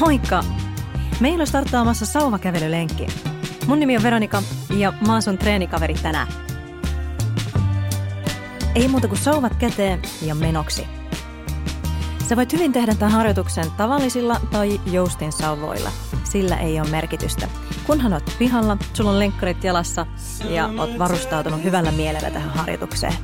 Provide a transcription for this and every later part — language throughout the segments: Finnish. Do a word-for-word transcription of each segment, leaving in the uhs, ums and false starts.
Moikka! Meillä on starttaamassa sauvakävelylenkki. Mun nimi on Veronika ja mä oon sun treenikaveri tänään. Ei muuta kuin sauvat käteen ja menoksi. Sä voit hyvin tehdä tämän harjoituksen tavallisilla tai joustin sauvoilla. Sillä ei ole merkitystä. Kunhan oot pihalla, sulla on lenkkarit jalassa ja oot varustautunut hyvällä mielellä tähän harjoitukseen.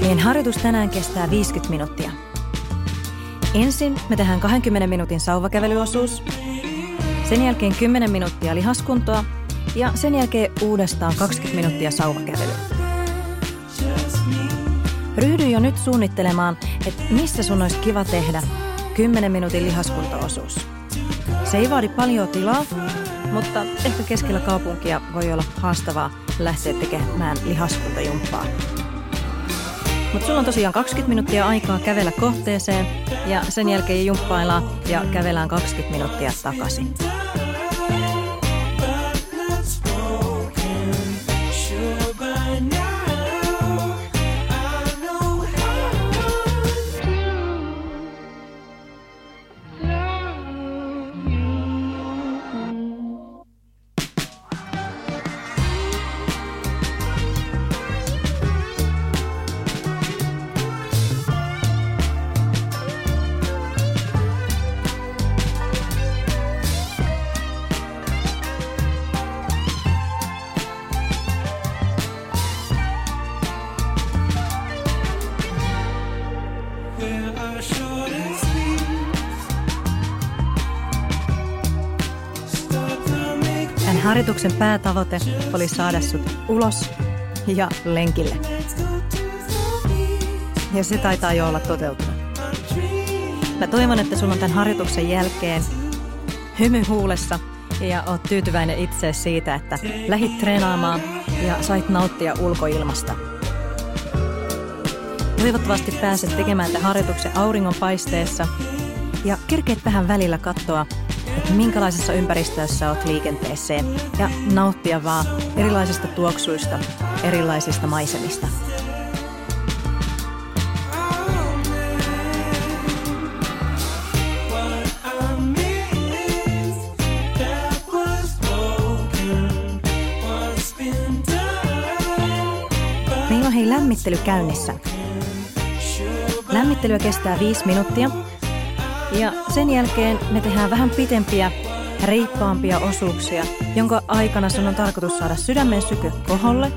Meidän harjoitus tänään kestää viisikymmentä minuuttia. Ensin me tehdään kahdenkymmenen minuutin sauvakävelyosuus, sen jälkeen kymmenen minuuttia lihaskuntoa ja sen jälkeen uudestaan kaksikymmentä minuuttia sauvakävelyä. Ryhdy jo nyt suunnittelemaan, että missä sun olisi kiva tehdä kymmenen minuutin lihaskuntoosuus. Se ei vaadi paljon tilaa, mutta ehkä keskellä kaupunkia voi olla haastavaa lähteä tekemään lihaskuntajumppaa. Mutta sulla on tosiaan kaksikymmentä minuuttia aikaa kävellä kohteeseen ja sen jälkeen jumppaillaan ja kävellään kaksikymmentä minuuttia takaisin. Tämän harjoituksen päätavoite oli saada sut ulos ja lenkille. Ja se taitaa jo olla toteutunut. Mä toivon, että sulla on tämän harjoituksen jälkeen hymy huulessa ja oot tyytyväinen itse siitä, että lähit treenaamaan ja sait nauttia ulkoilmasta. Toivottavasti pääset tekemään tämän harjoituksen auringonpaisteessa ja kerkeet vähän välillä katsoa, että minkälaisessa ympäristössä olet liikenteeseen ja nauttia vaan erilaisista tuoksuista, erilaisista maisemista. Meillä on hei lämmittely käynnissä. Lämmittelyä kestää viisi minuuttia. Ja sen jälkeen me tehdään vähän pitempiä, reippaampia osuuksia, jonka aikana sun on tarkoitus saada sydämen syke koholle,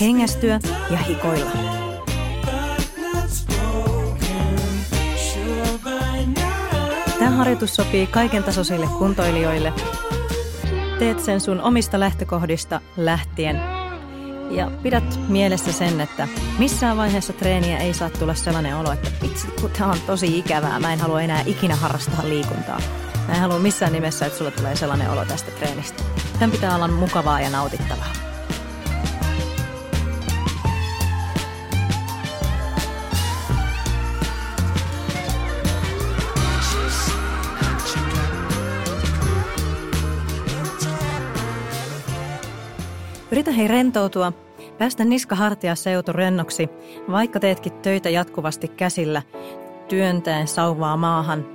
hengästyä ja hikoilla. Tämä harjoitus sopii kaiken tasoisille kuntoilijoille. Teet sen sun omista lähtökohdista lähtien. Ja pidät mielessä sen, että missään vaiheessa treeniä ei saa tulla sellainen olo, että vitsi, kun tämä on tosi ikävää, mä en halua enää ikinä harrastaa liikuntaa. Mä en halua missään nimessä, että sulle tulee sellainen olo tästä treenistä. Tämän pitää olla mukavaa ja nautittavaa. Yritä hei rentoutua, päästä niska hartia seutu rennoksi, vaikka teetkin töitä jatkuvasti käsillä, työntäen sauvaa maahan.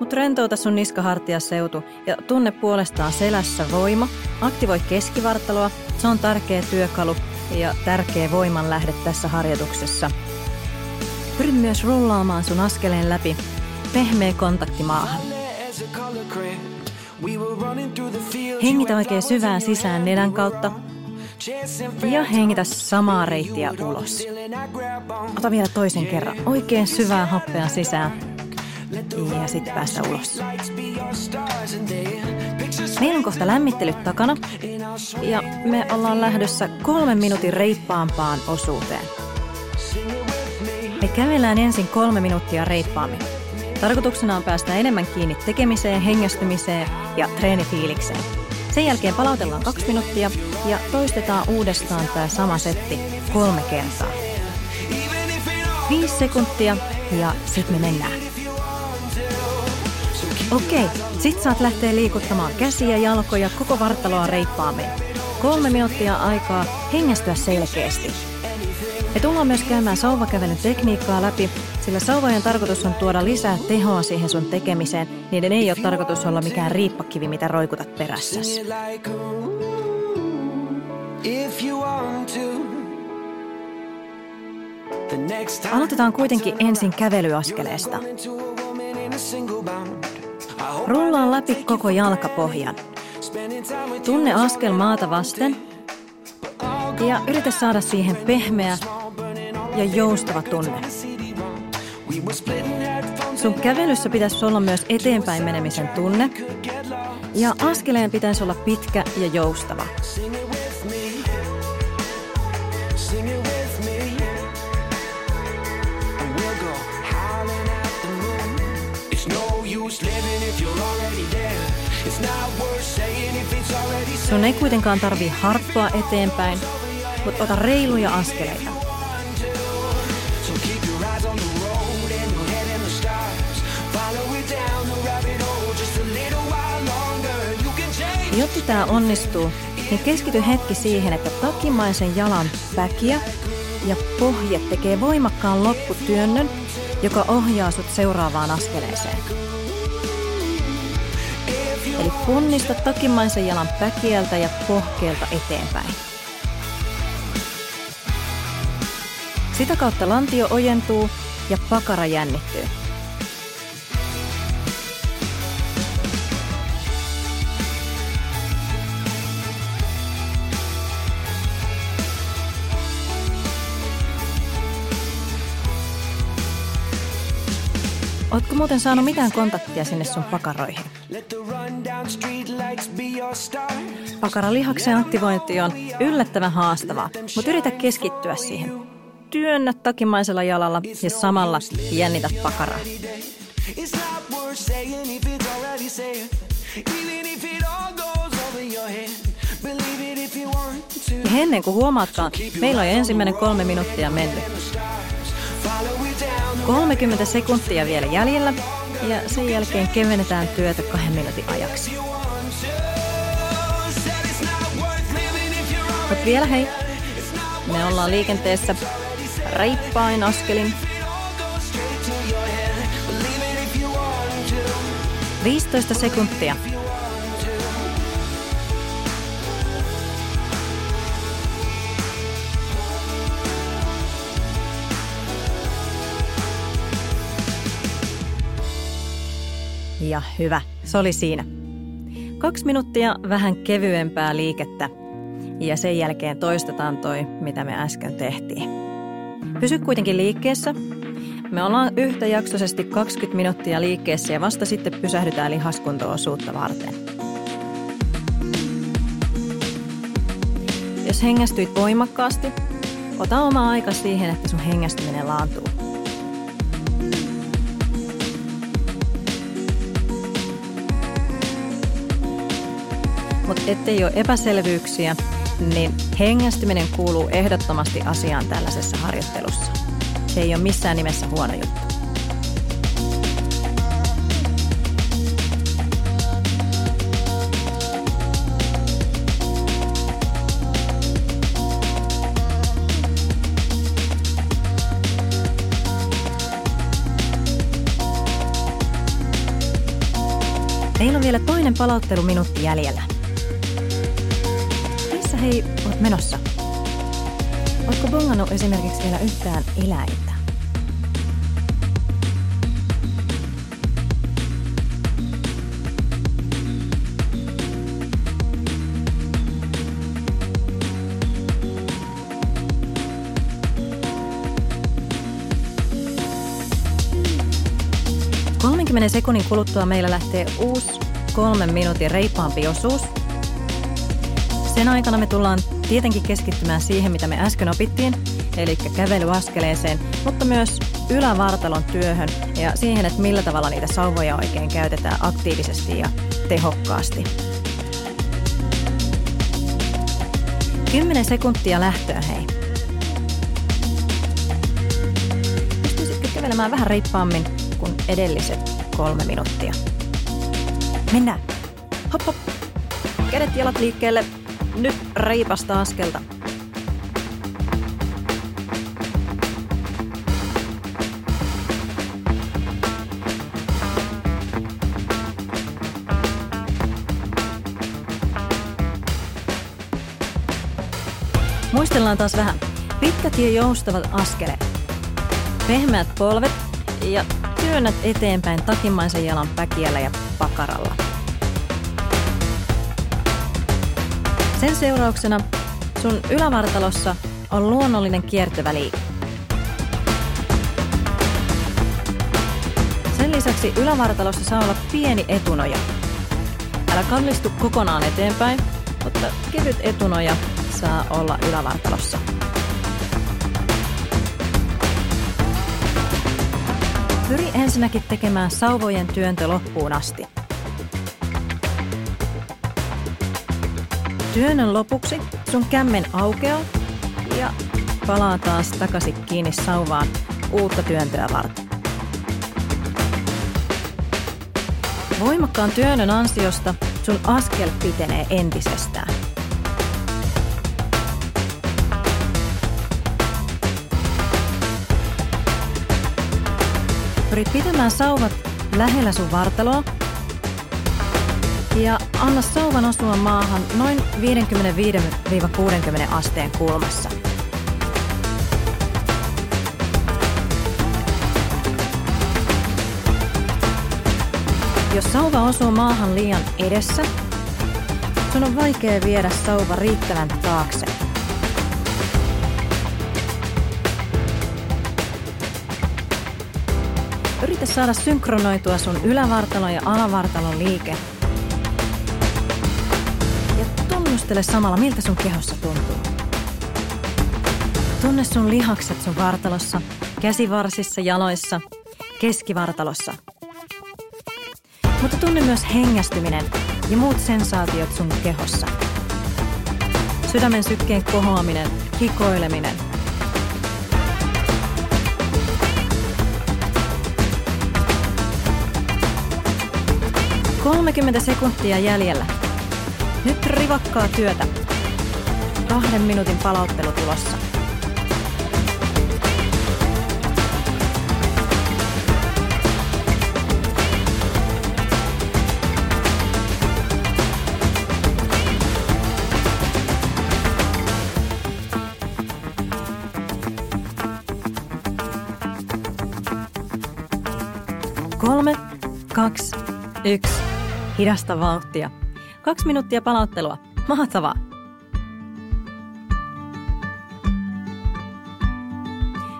Mutta rentouta sun niska hartia seutu ja tunne puolestaan selässä voima, aktivoi keskivartaloa, se on tärkeä työkalu ja tärkeä voimanlähde tässä harjoituksessa. Pyri myös rullaamaan sun askeleen läpi, pehmeä kontakti maahan. Hengitä oikein syvään sisään nenän kautta. Ja hengitä samaa reittiä ulos. Ota vielä toisen kerran. Oikein syvää happea sisään. Ja sitten päästä ulos. Meillä on kohta lämmittelyt takana. Ja me ollaan lähdössä kolmen minuutin reippaampaan osuuteen. Me kävellään ensin kolme minuuttia reippaammin. Tarkoituksena on päästä enemmän kiinni tekemiseen, hengästymiseen ja treenifiilikseen. Sen jälkeen palautellaan kaksi minuuttia ja toistetaan uudestaan tämä sama setti kolme kertaa. Viisi sekuntia ja sitten me mennään. Okei, sit saat lähteä liikuttamaan käsiä, jalkoja, koko vartaloa reippaammin. Kolme minuuttia aikaa hengästyä selkeästi. Me tullaan myös käymään sauvakävelyn tekniikkaa läpi, sillä sauvojen tarkoitus on tuoda lisää tehoa siihen sun tekemiseen. Niiden ei ole tarkoitus olla mikään riippakivi, mitä roikutat perässäsi. Aloitetaan kuitenkin ensin kävelyaskeleesta. Rullaan läpi koko jalkapohjan. Tunne askel maata vasten ja yritä saada siihen pehmeä ja joustava tunne. Sun kävelyssä pitäisi olla myös eteenpäin menemisen tunne ja askeleen pitäisi olla pitkä ja joustava. Sun ei kuitenkaan tarvii harppaa eteenpäin, mutta ota reiluja askeleita. Jotta tää onnistuu, niin keskity hetki siihen, että takimaisen jalan päkiä ja pohje tekee voimakkaan lopputyönnön, joka ohjaa sut seuraavaan askeleeseen. Eli punnista takimaisen jalan päkieltä ja pohkeelta eteenpäin. Sitä kautta lantio ojentuu ja pakara jännittyy. Ootko muuten saanut mitään kontaktia sinne sun pakaroihin? Pakaralihaksen aktivointi on yllättävän haastavaa, mutta yritä keskittyä siihen. Työnnä takimaisella jalalla ja samalla jännitä pakaraa. Ja ennen kuin huomaatkaan, meillä on ensimmäinen kolme minuuttia mennyt. kolmekymmentä sekuntia vielä jäljellä ja sen jälkeen kevennetään työtä kahden minuutin ajaksi. Mut vielä hei, me ollaan liikenteessä reippain askelin. viisitoista sekuntia. Ja hyvä, se oli siinä. Kaksi minuuttia vähän kevyempää liikettä ja sen jälkeen toistetaan toi, mitä me äsken tehtiin. Pysy kuitenkin liikkeessä. Me ollaan yhtäjaksoisesti kaksikymmentä minuuttia liikkeessä ja vasta sitten pysähdytään lihaskunto-osuutta varten. Jos hengästyit voimakkaasti, ota oma aika siihen, että sun hengästyminen laantuu. Mutta ettei ole epäselvyyksiä, niin hengästyminen kuuluu ehdottomasti asiaan tällaisessa harjoittelussa. Se ei ole missään nimessä huono juttu. Meillä on vielä toinen palautteluminuutti jäljellä. Hei, oot menossa. Ootko bongannut esimerkiksi vielä yhtään eläintä? kolmenkymmenen sekunnin kuluttua meillä lähtee uusi kolmen minuutin reippaampi osuus. Sen aikana me tullaan tietenkin keskittymään siihen, mitä me äsken opittiin, eli kävelyaskeleeseen, mutta myös ylävartalon työhön ja siihen, että millä tavalla niitä sauvoja oikein käytetään aktiivisesti ja tehokkaasti. kymmenen sekuntia lähtöä, hei. Pystyisitkö kävelemään vähän reippaammin kuin edelliset kolme minuuttia? Mennään. Hop, hop. Kädet jalat liikkeelle. Nyt reipasta askelta. Muistellaan taas vähän. Pitkät ja joustavat askeleet. Pehmeät polvet ja työnnät eteenpäin takimmaisen jalan päkiällä ja pakaralla. Sen seurauksena sun ylävartalossa on luonnollinen kiertävä liike. Sen lisäksi ylävartalossa saa olla pieni etunoja. Älä kallistu kokonaan eteenpäin, mutta kevyt etunoja saa olla ylävartalossa. Pyri ensinnäkin tekemään sauvojen työntö loppuun asti. Työnnön lopuksi sun kämmen aukeaa ja palaa taas takaisin kiinni sauvaan uutta työntöä varten. Voimakkaan työnnön ansiosta sun askel pitenee entisestään. Pyri pitämään sauvat lähellä sun vartaloa ja anna sauvan osua maahan noin viisikymmentäviisi kuusikymmentä asteen kulmassa. Jos sauva osuu maahan liian edessä, sun on vaikea viedä sauva riittävän taakse. Yritä saada synkronoitua sun ylävartalon ja alavartalon liike. Ja tunnustele samalla, miltä sun kehossa tuntuu. Tunne sun lihakset sun vartalossa, käsivarsissa, jaloissa, keskivartalossa. Mutta tunne myös hengästyminen ja muut sensaatiot sun kehossa. Sydämen sykkeen kohoaminen, hikoileminen. kolmekymmentä sekuntia jäljellä. Nyt rivakkaa työtä. Kahden minuutin palauttelu tulossa. Kolme, kaksi, yksi. Hidasta vauhtia. Kaksi minuuttia palauttelua. Mahtavaa.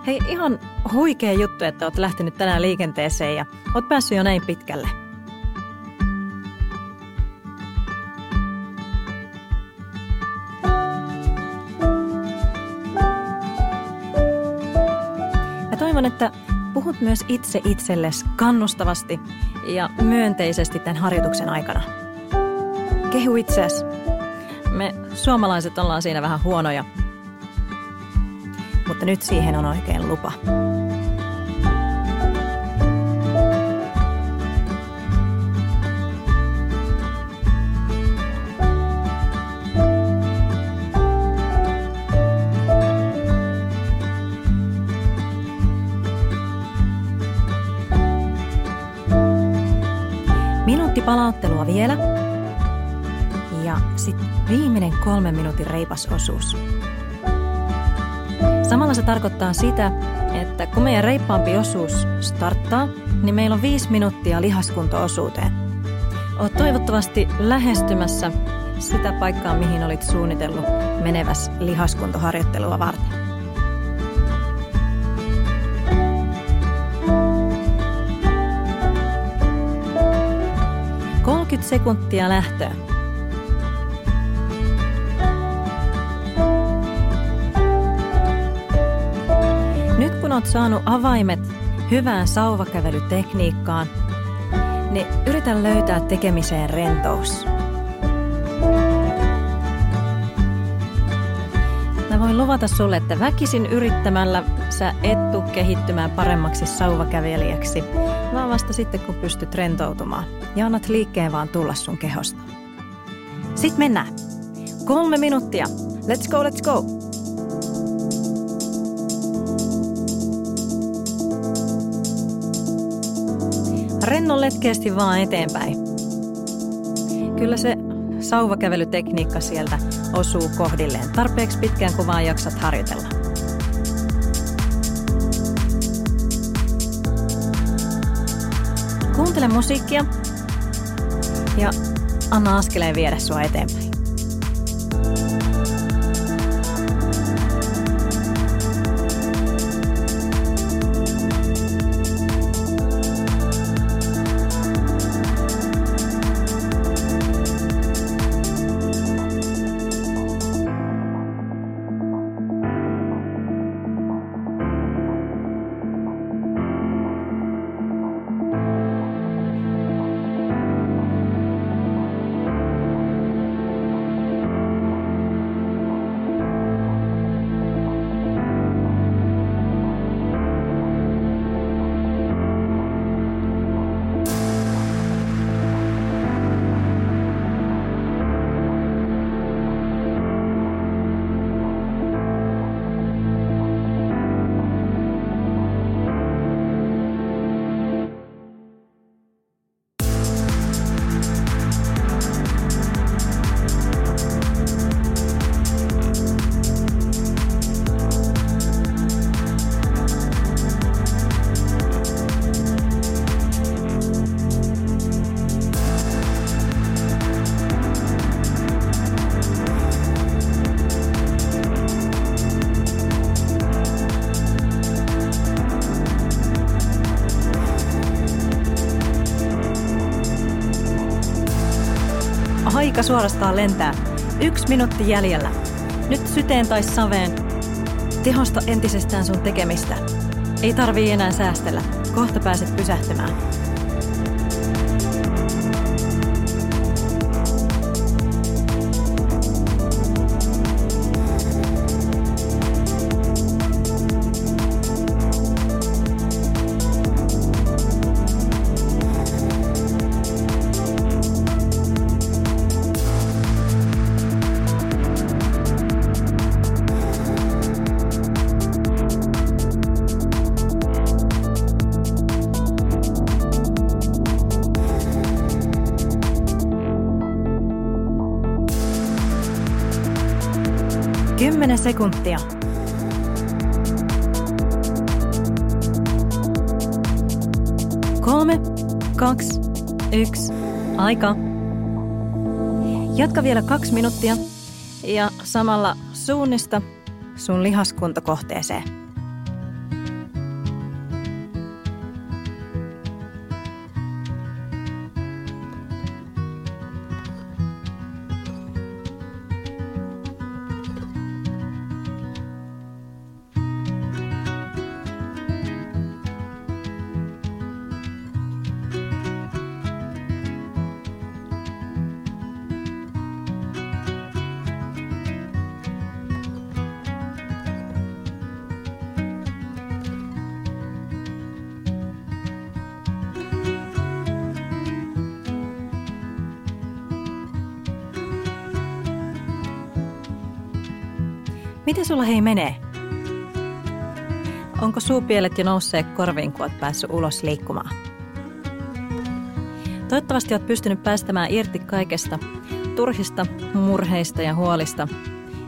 Hei, ihan huikea juttu, että oot lähtenyt tänään liikenteeseen ja oot päässyt jo näin pitkälle. Mä toivon, että puhut myös itse itsellesi kannustavasti ja myönteisesti tämän harjoituksen aikana. Kehu itseäsi. Me suomalaiset ollaan siinä vähän huonoja. Mutta nyt siihen on oikein lupa. Palauttelua vielä ja sitten viimeinen kolmen minuutin reipas osuus. Samalla se tarkoittaa sitä, että kun meidän reippaampi osuus starttaa, niin meillä on viisi minuuttia lihaskunto-osuuteen. Oot toivottavasti lähestymässä sitä paikkaa, mihin olit suunnitellut meneväs lihaskuntoharjoittelua varten. kolmekymmentä sekuntia lähtöä. Nyt kun oot saanut avaimet hyvään sauvakävelytekniikkaan, niin yritä löytää tekemiseen rentous. Mä voin luvata sulle, että väkisin yrittämällä sä et tuu kehittymään paremmaksi sauvakävelijäksi, vaan vasta sitten, kun pystyt rentoutumaan ja annat liikkeen vaan tulla sun kehosta. Sitten mennään. Kolme minuuttia. Let's go, let's go! Rennon letkeästi vaan eteenpäin. Kyllä se sauvakävelytekniikka sieltä osuu kohdilleen tarpeeksi pitkään, kun vaan jaksat harjoitella. Kuuntele musiikkia ja anna askeleen viedä sua eteenpäin. Aika suorastaan lentää. Yksi minuutti jäljellä. Nyt syteen tai saveen. Tehosta entisestään sun tekemistä. Ei tarvii enää säästellä. Kohta pääset pysähtymään. Kymmenen sekuntia. Kolme, kaksi, yksi, aika. Jatka vielä kaksi minuuttia ja samalla suunnista sun lihaskuntokohteeseen. Miten sulla hei menee? Onko suupielet jo nousseet korviin, kun oot päässyt ulos liikkumaan? Toivottavasti oot pystynyt päästämään irti kaikesta, turhista, murheista ja huolista.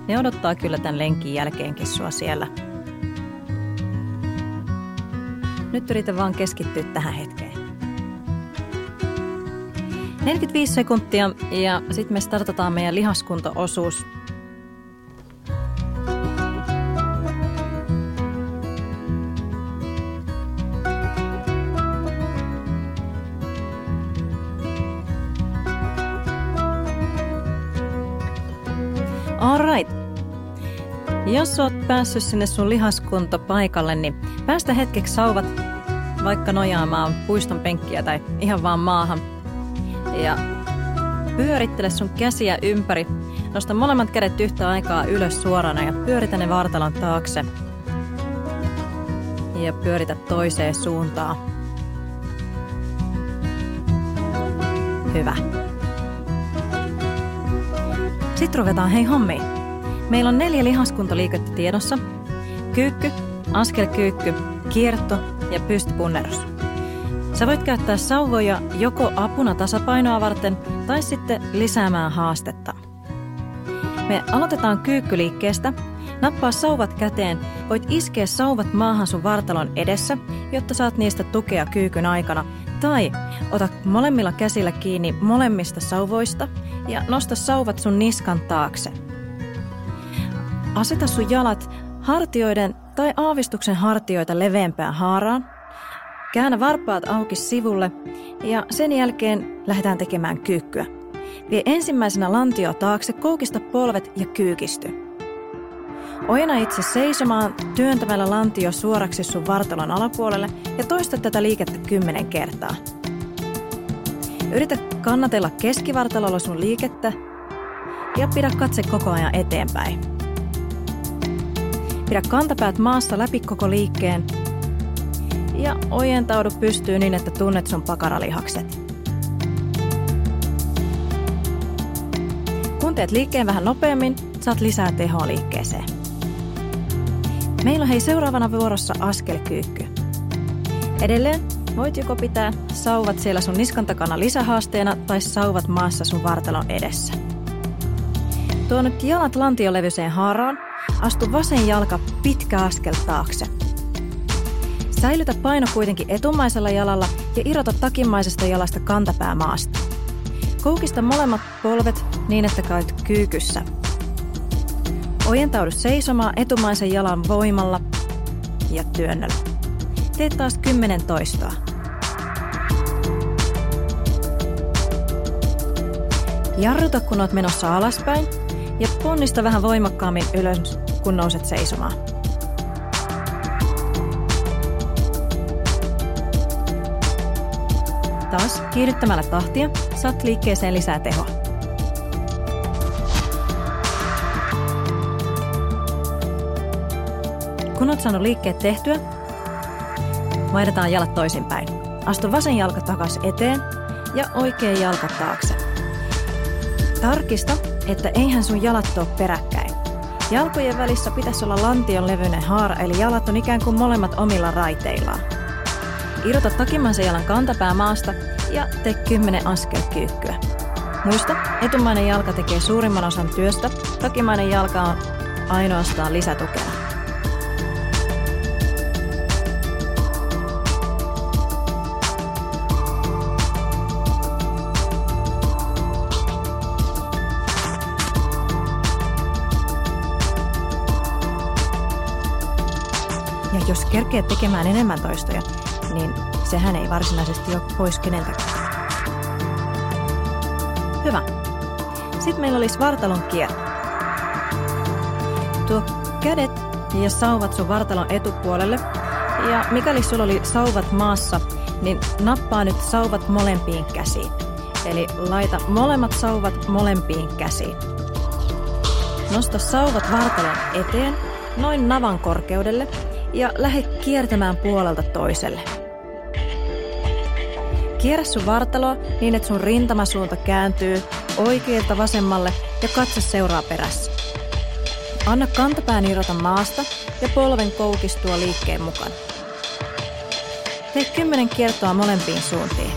Ne odottaa kyllä tämän lenkin jälkeenkin sua siellä. Nyt yritä vaan keskittyä tähän hetkeen. neljäkymmentäviisi sekuntia ja sitten me startataan meidän lihaskunto-osuus. Alright. Jos oot päässyt sinne sun lihaskuntopaikalle, niin päästä hetkeksi sauvat vaikka nojaamaan puiston penkkiä tai ihan vaan maahan. Ja pyörittele sun käsiä ympäri. Nosta molemmat kädet yhtä aikaa ylös suorana ja pyöritä ne vartalon taakse. Ja pyöritä toiseen suuntaan. Hyvä. Sitten ruvetaan hei hommiin. Meillä on neljä lihaskuntoliikettä tiedossa. Kyykky, askelkyykky, kierto ja pystypunnerus. Sä voit käyttää sauvoja joko apuna tasapainoa varten tai sitten lisäämään haastetta. Me aloitetaan kyykkyliikkeestä. Nappaa sauvat käteen. Voit iskeä sauvat maahan sun vartalon edessä, jotta saat niistä tukea kyykyn aikana. Tai ota molemmilla käsillä kiinni molemmista sauvoista ja nosta sauvat sun niskan taakse. Aseta sun jalat hartioiden tai aavistuksen hartioita leveämpään haaraan. Käännä varpaat auki sivulle ja sen jälkeen lähdetään tekemään kyykkyä. Vie ensimmäisenä lantio taakse, koukista polvet ja kyykisty. Ojenna itse seisomaan työntämällä lantio suoraksi sun vartalon alapuolelle ja toista tätä liikettä kymmenen kertaa. Yritä kannatella keskivartalolla sun liikettä ja pidä katse koko ajan eteenpäin. Pidä kantapäät maassa läpi koko liikkeen. Ja ojentaudu pystyyn niin, että tunnet sun pakaralihakset. Kun teet liikkeen vähän nopeammin, saat lisää tehoa liikkeeseen. Meillä on hei seuraavana vuorossa askelkyykky. Edelleen voit joko pitää sauvat siellä sun niskan takana lisähaasteena tai sauvat maassa sun vartalon edessä. Tuo nyt jalat lantiolevyiseen haaraan, astu vasen jalka pitkä askel taakse. Säilytä paino kuitenkin etumaisella jalalla ja irrota takimmaisesta jalasta kantapää maasta. Koukista molemmat polvet niin, että käyt kyykyssä. Ojentaudu seisomaan etumaisen jalan voimalla ja työnnöllä. Tee taas kymmenen toistoa. Jarruta, kun oot menossa alaspäin ja ponnista vähän voimakkaammin ylös, kun nouset seisomaan. Taas kiihdyttämällä tahtia saat liikkeeseen lisää tehoa. Kun oot saanut liikkeet tehtyä, vaihdetaan jalat toisinpäin. Astu vasen jalka takaisin eteen ja oikea jalka taakse. Tarkista, että eihän sun jalat ole peräkkäin. Jalkojen välissä pitäisi olla lantion levyinen haara, eli jalat on ikään kuin molemmat omilla raiteillaan. Irrota takimmaisen jalan kantapää maasta ja tee kymmenen askelkyykkyä. Muista, etumainen jalka tekee suurimman osan työstä, takimainen jalka on ainoastaan lisätukea. Ja jos kerkeet tekemään enemmän toistoja, niin sehän ei varsinaisesti ole pois keneltäkään. Hyvä. Sitten meillä olisi vartalon kierto. Tuo kädet ja sauvat sun vartalon etupuolelle. Ja mikäli sulla oli sauvat maassa, niin nappaa nyt sauvat molempiin käsiin. Eli laita molemmat sauvat molempiin käsiin. Nosta sauvat vartalon eteen, noin navan korkeudelle, ja lähde kiertämään puolelta toiselle. Kierrä sun vartaloa niin, että sun rintamasuunta kääntyy oikealta vasemmalle ja katse seuraa perässä. Anna kantapään irrota maasta ja polven koukistua liikkeen mukana. Tee kymmenen kiertoa molempiin suuntiin.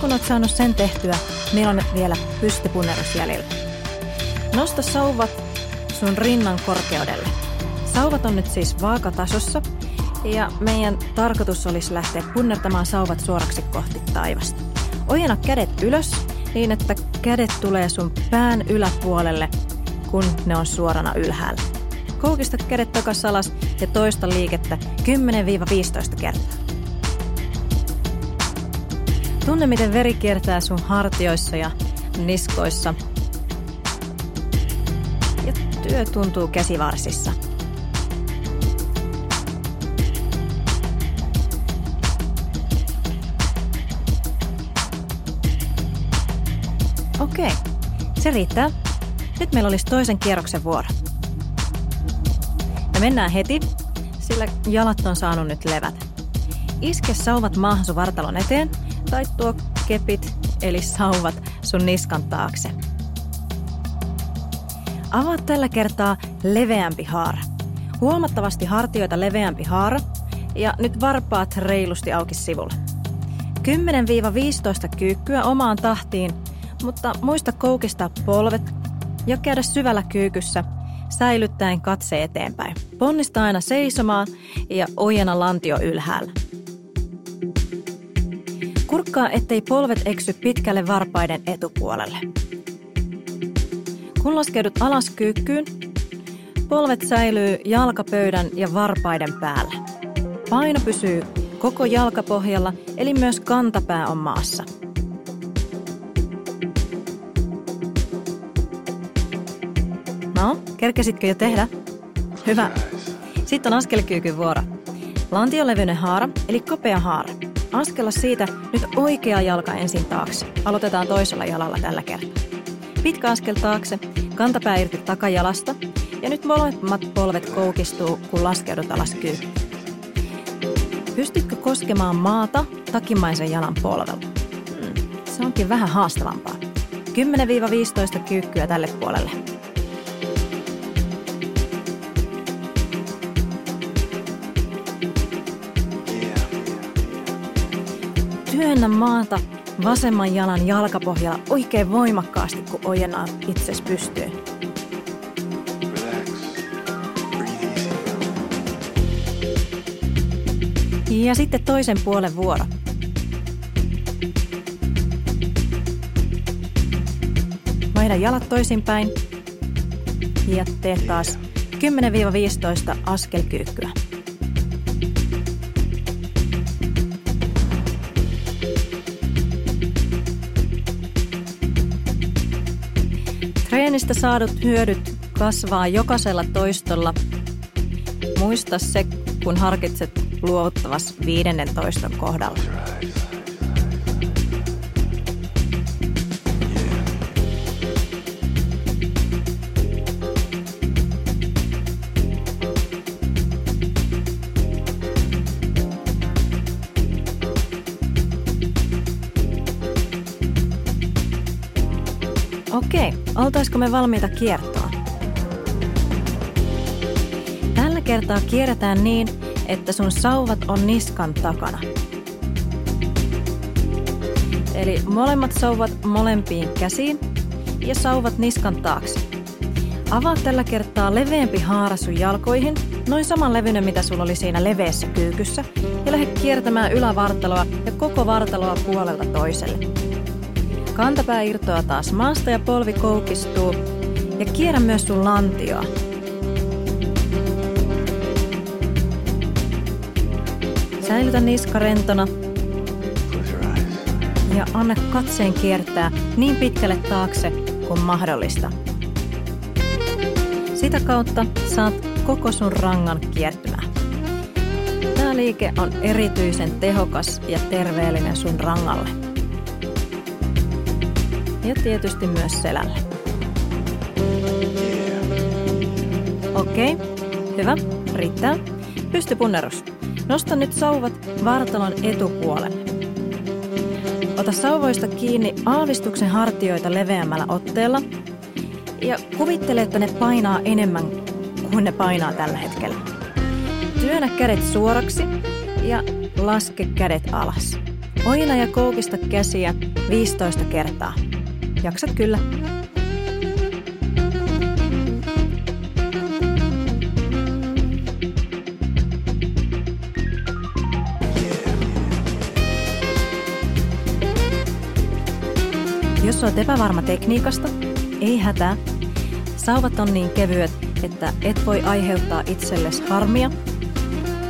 Kun olet saanut sen tehtyä, meillä on vielä pystypunnerus jäljellä. Nosta sauvat sun rinnan korkeudelle. Sauvat on nyt siis vaakatasossa ja meidän tarkoitus olisi lähteä punnertamaan sauvat suoraksi kohti taivasta. Ojenna kädet ylös niin, että kädet tulee sun pään yläpuolelle, kun ne on suorana ylhäällä. Koukista kädet takas alas ja toista liikettä kymmenen viisitoista kertaa. Tunne, miten veri kiertää sun hartioissa ja niskoissa. Ja työ tuntuu käsivarsissa. Okei, Se riittää. Nyt meillä olisi toisen kierroksen vuoro. Ja mennään heti, sillä jalat on saanut nyt levätä. Iske sauvat maahan sun vartalon eteen tai tuo kepit eli sauvat sun niskan taakse. Avaa tällä kertaa leveämpi haara. Huomattavasti hartioita leveämpi haara ja nyt varpaat reilusti auki sivulle. kymmenen viisitoista kyykkyä omaan tahtiin, mutta muista koukistaa polvet ja käydä syvällä kyykyssä säilyttäen katse eteenpäin. Ponnista aina seisomaan ja ojenna lantio ylhäällä. Kurkkaa, ettei polvet eksy pitkälle varpaiden etupuolelle. Kun laskeudut alas kyykkyyn, polvet säilyy jalkapöydän ja varpaiden päällä. Paino pysyy koko jalkapohjalla, eli myös kantapää on maassa. No, kerkesitkö jo tehdä? Hyvä. Sitten on askelkyykyn vuoro. Lantiolevyinen haara, eli kapea haara. Askella siitä nyt oikea jalka ensin taakse. Aloitetaan toisella jalalla tällä kertaa. Pitkä askel taakse, kantapää irti takajalasta ja nyt molemmat polvet koukistuu, kun laskeudut alas kyykkyyn. Pystytkö koskemaan maata takimaisen jalan polvella? Hmm, se onkin vähän haastavampaa. kymmenen viisitoista kyykkyä tälle puolelle. Työnnä maata vasemman jalan jalkapohjalla oikein voimakkaasti, kun ojennaat itses pystyyn. Ja sitten toisen puolen vuoro. Vaihda jalat toisinpäin ja tee taas kymmenen viisitoista askelkyykkyä. Treenistä saadut hyödyt kasvaa jokaisella toistolla. Muista se, kun harkitset luovuttavas viidennen toiston kohdalla. Okei, oltaisiko me valmiita kiertoon? Tällä kertaa kierretään niin, että sun sauvat on niskan takana. Eli molemmat sauvat molempiin käsiin ja sauvat niskan taakse. Avaa tällä kertaa leveämpi haara sun jalkoihin, noin saman levyinen mitä sulla oli siinä leveässä kyykyssä, ja lähde kiertämään ylävartaloa ja koko vartaloa puolelta toiselle. Kantapää irtoaa taas maasta ja polvi koukistuu ja kierrä myös sun lantioa. Säilytä niska rentona ja anna katseen kiertää niin pitkälle taakse kuin mahdollista. Sitä kautta saat koko sun rangan kiertymään. Tämä liike on erityisen tehokas ja terveellinen sun rangalle. Ja tietysti myös selälle. Okei, hyvä, riittää. Pystypunnerus. Nosta nyt sauvat vartalon etupuolelle. Ota sauvoista kiinni aavistuksen hartioita leveämmällä otteella ja kuvittele, että ne painaa enemmän kuin ne painaa tällä hetkellä. Työnnä kädet suoraksi ja laske kädet alas. Ojenna ja koukista käsiä viisitoista kertaa. Jaksat kyllä. Jos olet epävarma tekniikasta, ei hätää. Sauvat on niin kevyet, että et voi aiheuttaa itsellesi harmia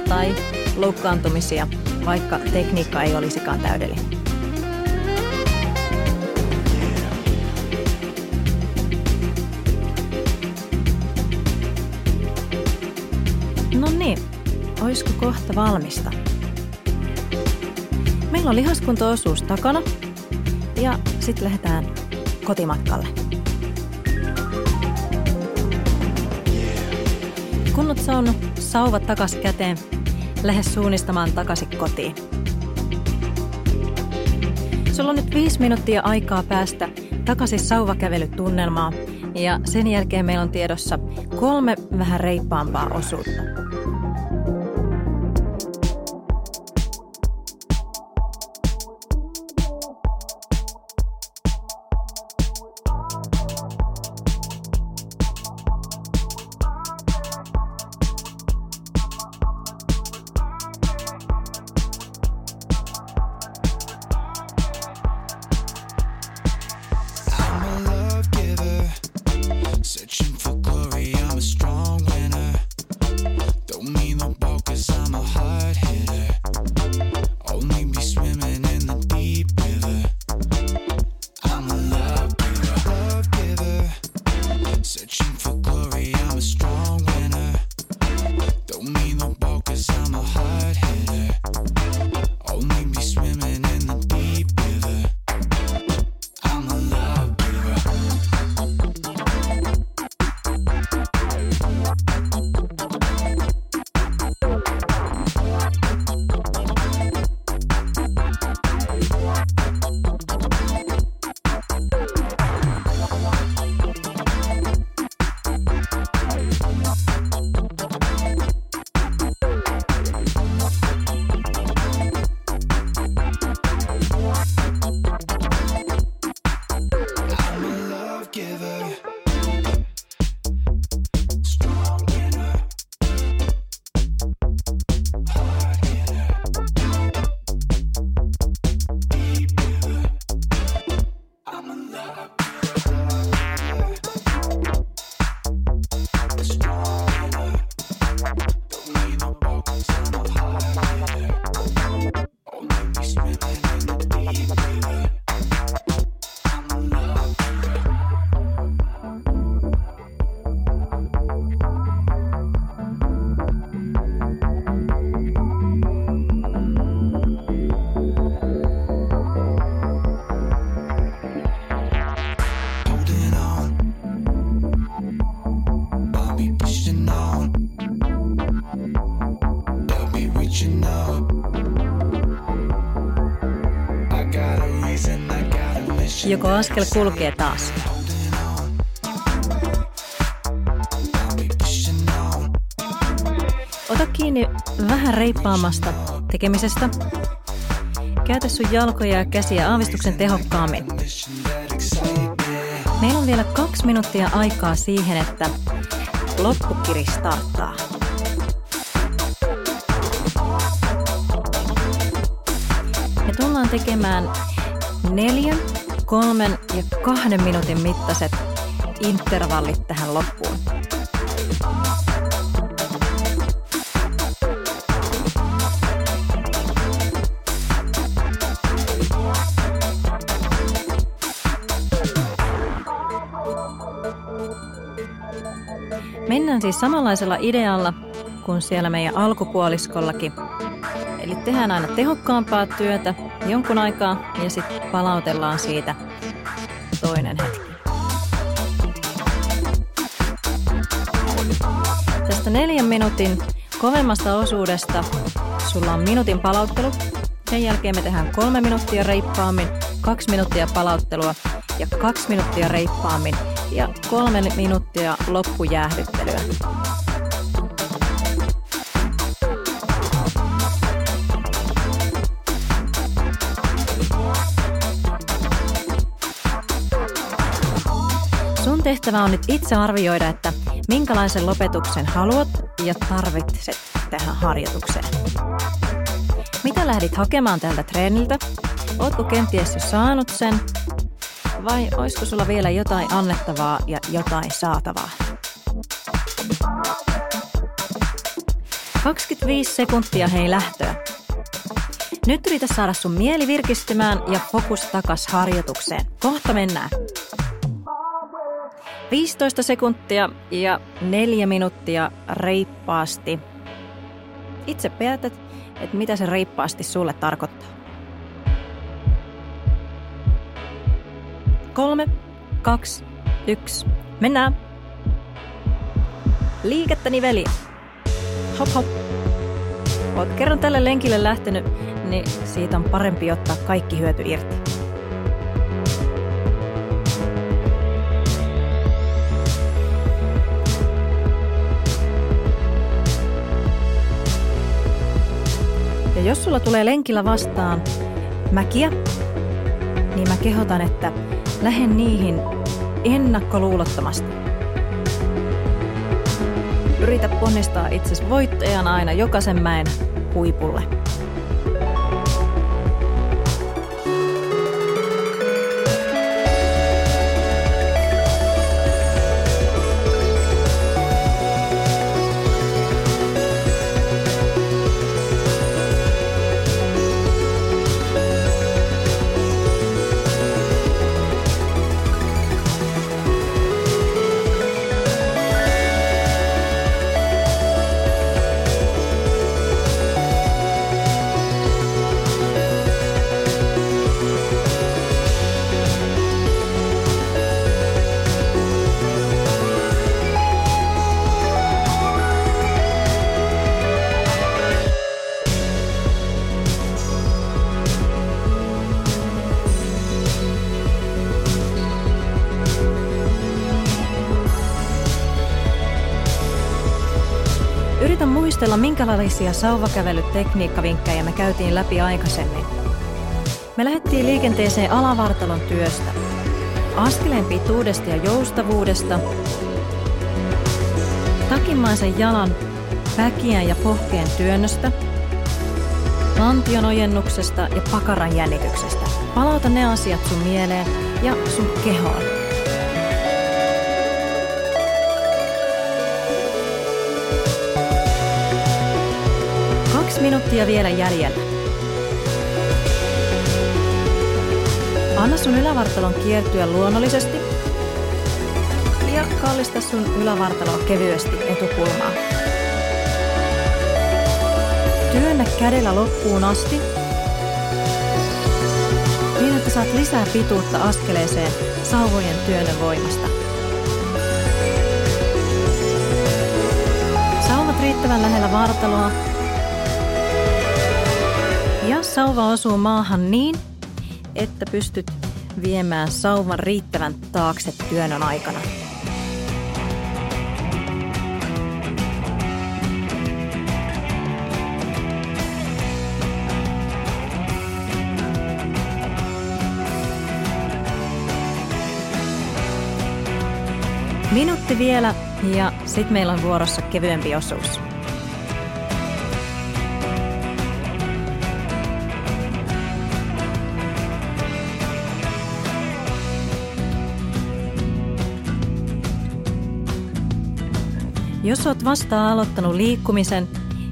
tai loukkaantumisia, vaikka tekniikka ei olisikaan täydellinen. No niin, olisiko kohta valmista? Meillä on lihaskunto-osuus takana. Ja sitten lähdetään kotimatkalle. Kun olet saanut sauvat takas käteen, lähde suunnistamaan takaisin kotiin. Sulla on nyt viisi minuuttia aikaa päästä takaisin sauvakävelytunnelmaan ja sen jälkeen meillä on tiedossa kolme vähän reippaampaa osuutta. Joko askel kulkee taas. Ota kiinni vähän reippaamasta tekemisestä. Käytä sun jalkoja ja käsiä aavistuksen tehokkaammin. Meillä on vielä kaksi minuuttia aikaa siihen, että loppukiri starttaa. Me tullaan tekemään neljän, kolmen ja kahden minuutin mittaiset intervallit tähän loppuun. Mennään siis samanlaisella idealla kuin siellä meidän alkupuoliskollakin. Eli tehdään aina tehokkaampaa työtä jonkun aikaa ja sitten palautellaan siitä toinen hetki. Tästä neljän minuutin kovemmasta osuudesta sulla on minuutin palauttelu. Sen jälkeen me tehdään kolme minuuttia reippaammin, kaksi minuuttia palauttelua ja kaksi minuuttia reippaammin ja kolme minuuttia loppujäähdyttelyä. Tehtävä on nyt itse arvioida, että minkälaisen lopetuksen haluat ja tarvitset tähän harjoitukseen. Mitä lähdit hakemaan tältä treeniltä? Ootko kenties jo saanut sen? Vai olisiko sulla vielä jotain annettavaa ja jotain saatavaa? kaksikymmentäviisi sekuntia hei lähtöä. Nyt yritä saada sun mieli virkistymään ja fokus takas harjoitukseen. Kohta mennään. viisitoista sekuntia ja neljä minuuttia reippaasti. Itse päätät, että mitä se reippaasti sulle tarkoittaa. kolme, kaksi, yksi, mennään! liikettä niveliin. Hop hop. Oot kerran tälle lenkille lähtenyt, niin siitä on parempi ottaa kaikki hyöty irti. Ja jos sulla tulee lenkillä vastaan mäkiä, niin mä kehotan, että lähde niihin ennakkoluulottomasti. Yritä ponnistaa itsesi voittajan aina jokaisen mäen huipulle. Yritä muistella, minkälaisia sauvakävelytekniikkavinkkejä me käytiin läpi aikaisemmin. Me lähdettiin liikenteeseen alavartalon työstä, askeleen pituudesta ja joustavuudesta, takimaisen jalan, päkiän ja pohkeen työnnöstä, lantion ojennuksesta ja pakaran jännityksestä. Palauta ne asiat sun mieleen ja sun kehoon. Minuuttia vielä jäljellä. Anna sun ylävartalon kiertyä luonnollisesti ja kallista sun ylävartaloa kevyesti etukulmaan. Työnnä kädellä loppuun asti niin, että saat lisää pituutta askeleeseen sauvojen työnnön voimasta. Sauvat riittävän lähellä vartaloa. Ja sauva osuu maahan niin, että pystyt viemään sauvan riittävän taakse työnnön aikana. Minuutti vielä ja sitten meillä on vuorossa kevyempi osuus. Jos olet vasta aloittanut liikkumisen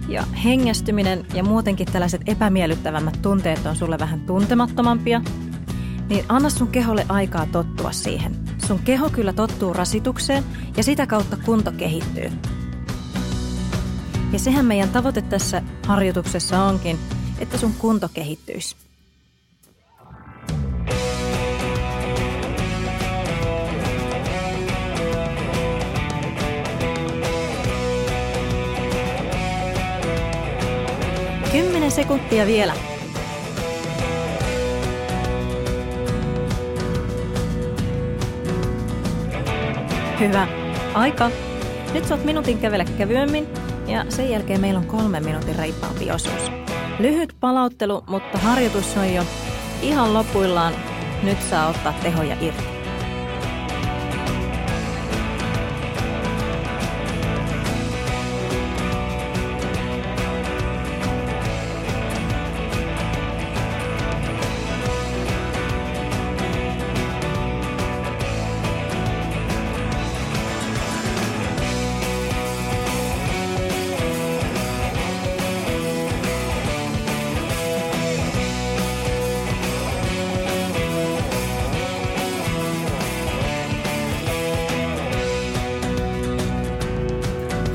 ja hengästyminen ja muutenkin tällaiset epämiellyttävämmät tunteet on sulle vähän tuntemattomampia, niin anna sun keholle aikaa tottua siihen. Sun keho kyllä tottuu rasitukseen ja sitä kautta kunto kehittyy. Ja sehän meidän tavoite tässä harjoituksessa onkin, että sun kunto kehittyisi. Kymmenen sekuntia vielä. Hyvä. Aika. Nyt saat minuutin kävellä kevyemmin ja sen jälkeen meillä on kolmen minuutin reippaampi osuus. Lyhyt palauttelu, mutta harjoitus on jo ihan lopuillaan. Nyt saa ottaa tehoja irti.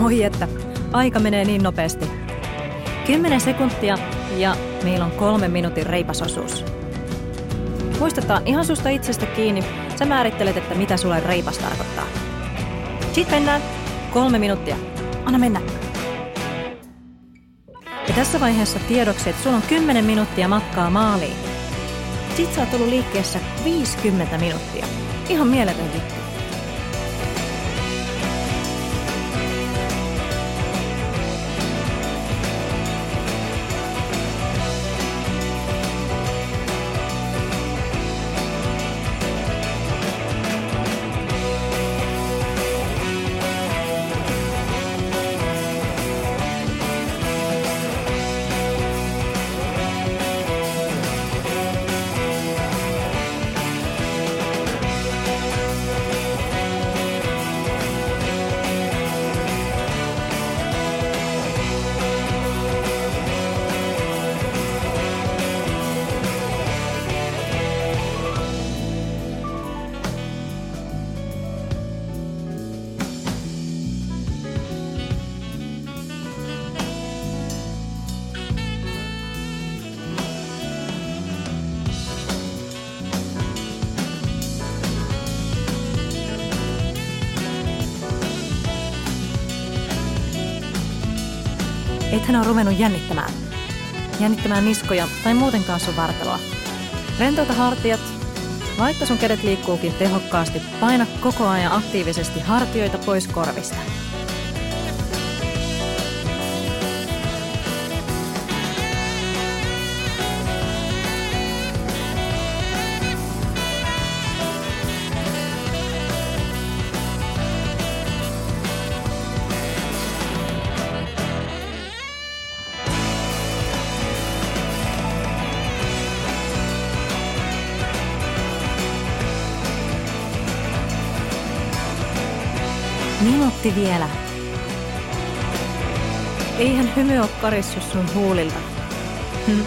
Voi että, aika menee niin nopeasti. Kymmenen sekuntia ja meillä on kolmen minuutin reipasosuus. Muistetaan ihan susta itsestä kiinni. Sä määrittelet, että mitä sulle reipas tarkoittaa. Sitten mennään. Kolme minuuttia. Anna mennä. Ja tässä vaiheessa tiedoksi, että sulla on kymmenen minuuttia matkaa maaliin. Sit sä oot ollut liikkeessä viisikymmentä minuuttia. Ihan mieletön juttu. Ethän on ruvennut jännittämään. Jännittämään niskoja tai muutenkaan sun vartaloa. Rentouta hartiat. Vaikka sun kädet liikkuukin tehokkaasti, paina koko ajan aktiivisesti hartioita pois korvista. Minuutti vielä. Eihän hymy ole karissut sun huulilta. Hm.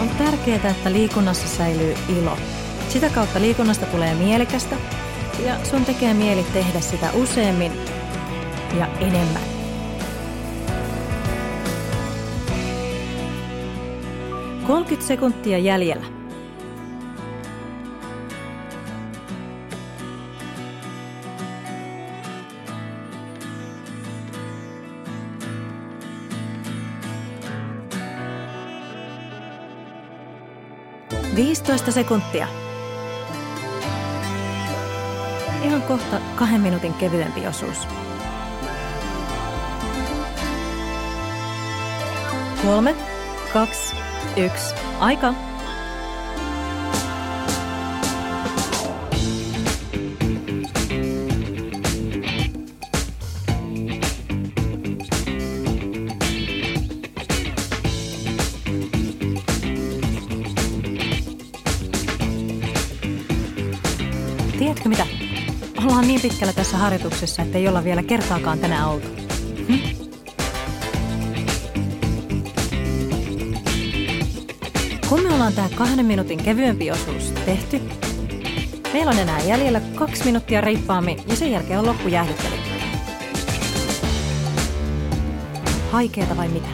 On tärkeää, että liikunnassa säilyy ilo. Sitä kautta liikunnasta tulee mielekästä ja sun tekee mieli tehdä sitä useammin ja enemmän. kolmekymmentä sekuntia jäljellä. viisitoista sekuntia. Ihan kohta kahden minuutin kevyempi osuus. Kolme, kaksi, yksi. Aika. Tiedätkö mitä? Ollaan niin pitkällä tässä harjoituksessa, että ei olla vielä kertaakaan tänään oltu. Hm? Kun me ollaan tää kahden minuutin kevyempi osuus tehty, meillä on enää jäljellä kaksi minuuttia reippaammin ja sen jälkeen on loppujäähdyttely. Haikeeta vai mitä?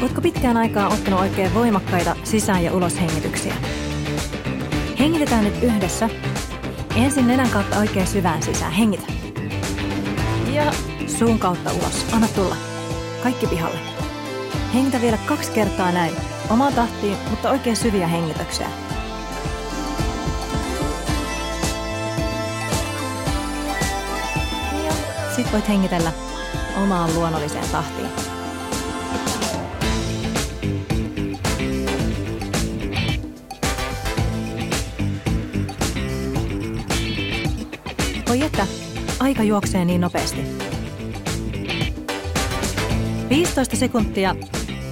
Oletko pitkään aikaa ottanut oikein voimakkaita sisään- ja uloshengityksiä? Hengitetään nyt yhdessä. Ensin nenän kautta oikein syvään sisään. Hengitä. Ja suun kautta ulos. Anna tulla. Kaikki pihalle. Hengitä vielä kaksi kertaa näin. Omaan tahtiin, mutta oikein syviä hengityksiä. Ja sit voit hengitellä omaan luonnolliseen tahtiin. Voi että, aika juoksee niin nopeasti. viisitoista sekuntia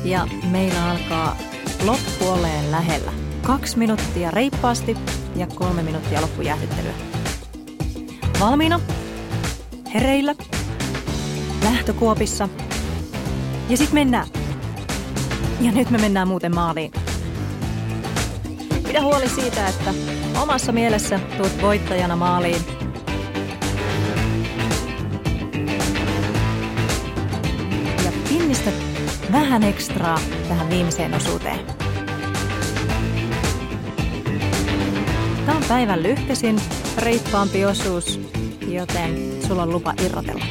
ja meillä alkaa loppu oleen lähellä. Kaksi minuuttia reippaasti ja kolme minuuttia loppujäähdyttelyä. Valmiina, hereillä, lähtökuopissa ja sit mennään. Ja nyt me mennään muuten maaliin. Pidä huoli siitä, että omassa mielessä tulet voittajana maaliin. Ja pinnistä vähän ekstraa tähän viimeiseen osuuteen. Tämä on päivän lyhkäsin, reippaampi osuus, joten sulla on lupa irrotella.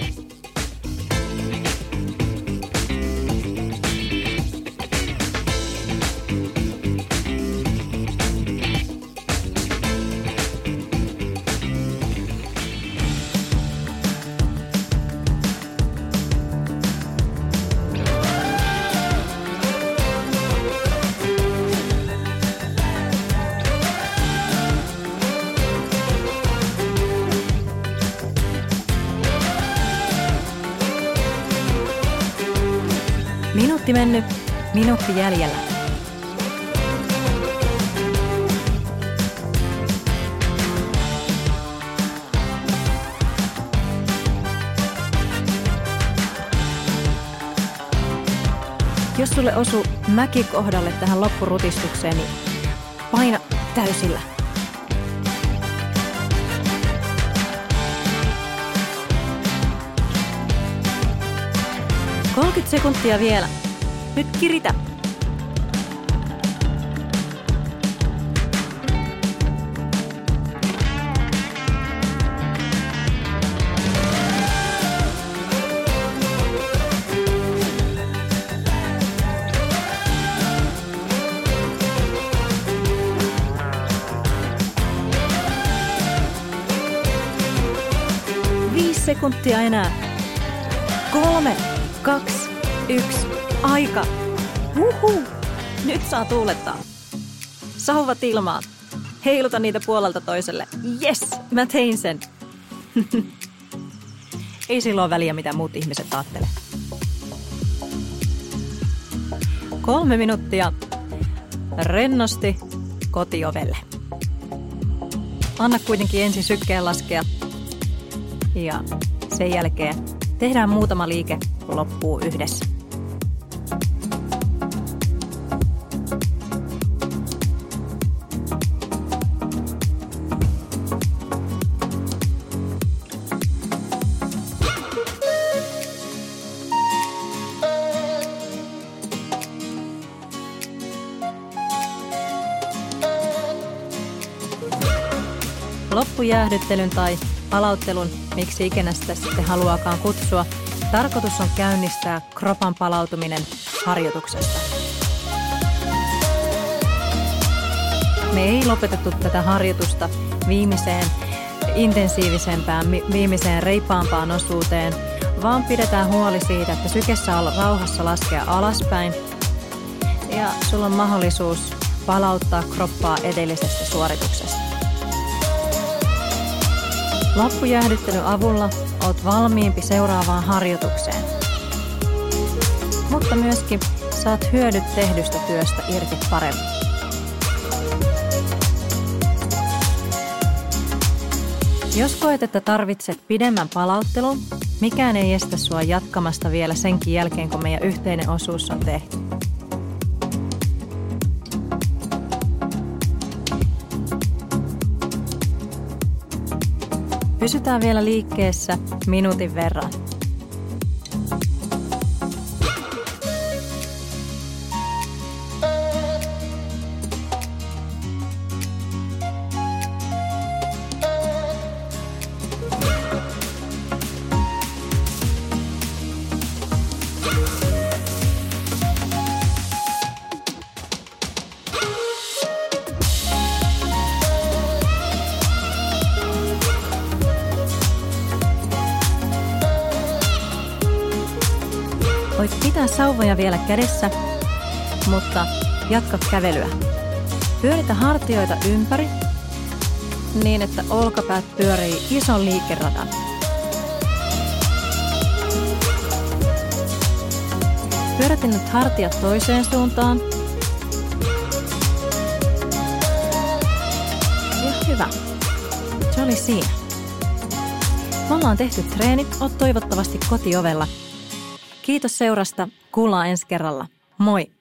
Minuutti mennyt, minuutti jäljellä. Jos sulle osuu mäki kohdalle tähän loppurutistukseen, niin paina täysillä. kolmekymmentä sekuntia vielä. Nyt kiritä. viisi sekuntia enää. kolme. Kaksi, yksi, aika. Uhu. Nyt saa tuulettaa. Sauvat ilmaan. Heiluta niitä puolelta toiselle. Yes, mä tein sen. Ei silloin väliä, mitä muut ihmiset ajattelee. Kolme minuuttia. Rennosti kotiovelle. Anna kuitenkin ensin sykkeen laskea. Ja sen jälkeen tehdään muutama liike. Loppuu yhdessä. Loppujäähdyttelyn tai palauttelun, miksi ikinä sitä sitten haluaakaan kutsua, tarkoitus on käynnistää kropan palautuminen harjoituksesta. Me ei lopetettu tätä harjoitusta viimeiseen intensiivisempään, viimeiseen reipaampaan osuuteen, vaan pidetään huoli siitä, että syke saa rauhassa laskea alaspäin ja sulla on mahdollisuus palauttaa kroppaa edellisestä suorituksesta. Loppujäähdyttelyn avulla oot valmiimpi seuraavaan harjoitukseen. Mutta myöskin saat hyödyt tehdystä työstä irti paremmin. Jos koet, että tarvitset pidemmän palauttelun, mikään ei estä sua jatkamasta vielä senkin jälkeen, kun meidän yhteinen osuus on tehty. Pysytään vielä liikkeessä minuutin verran. Voit pitää sauvoja vielä kädessä, mutta jatka kävelyä. Pyöritä hartioita ympäri niin, että olkapäät pyörii ison liikeradan. Pyöritä nyt hartiat toiseen suuntaan. Ja hyvä. Se oli siinä. Me ollaan tehty treenit, oot toivottavasti kotiovella. Kiitos seurasta. Kuullaan ensi kerralla. Moi!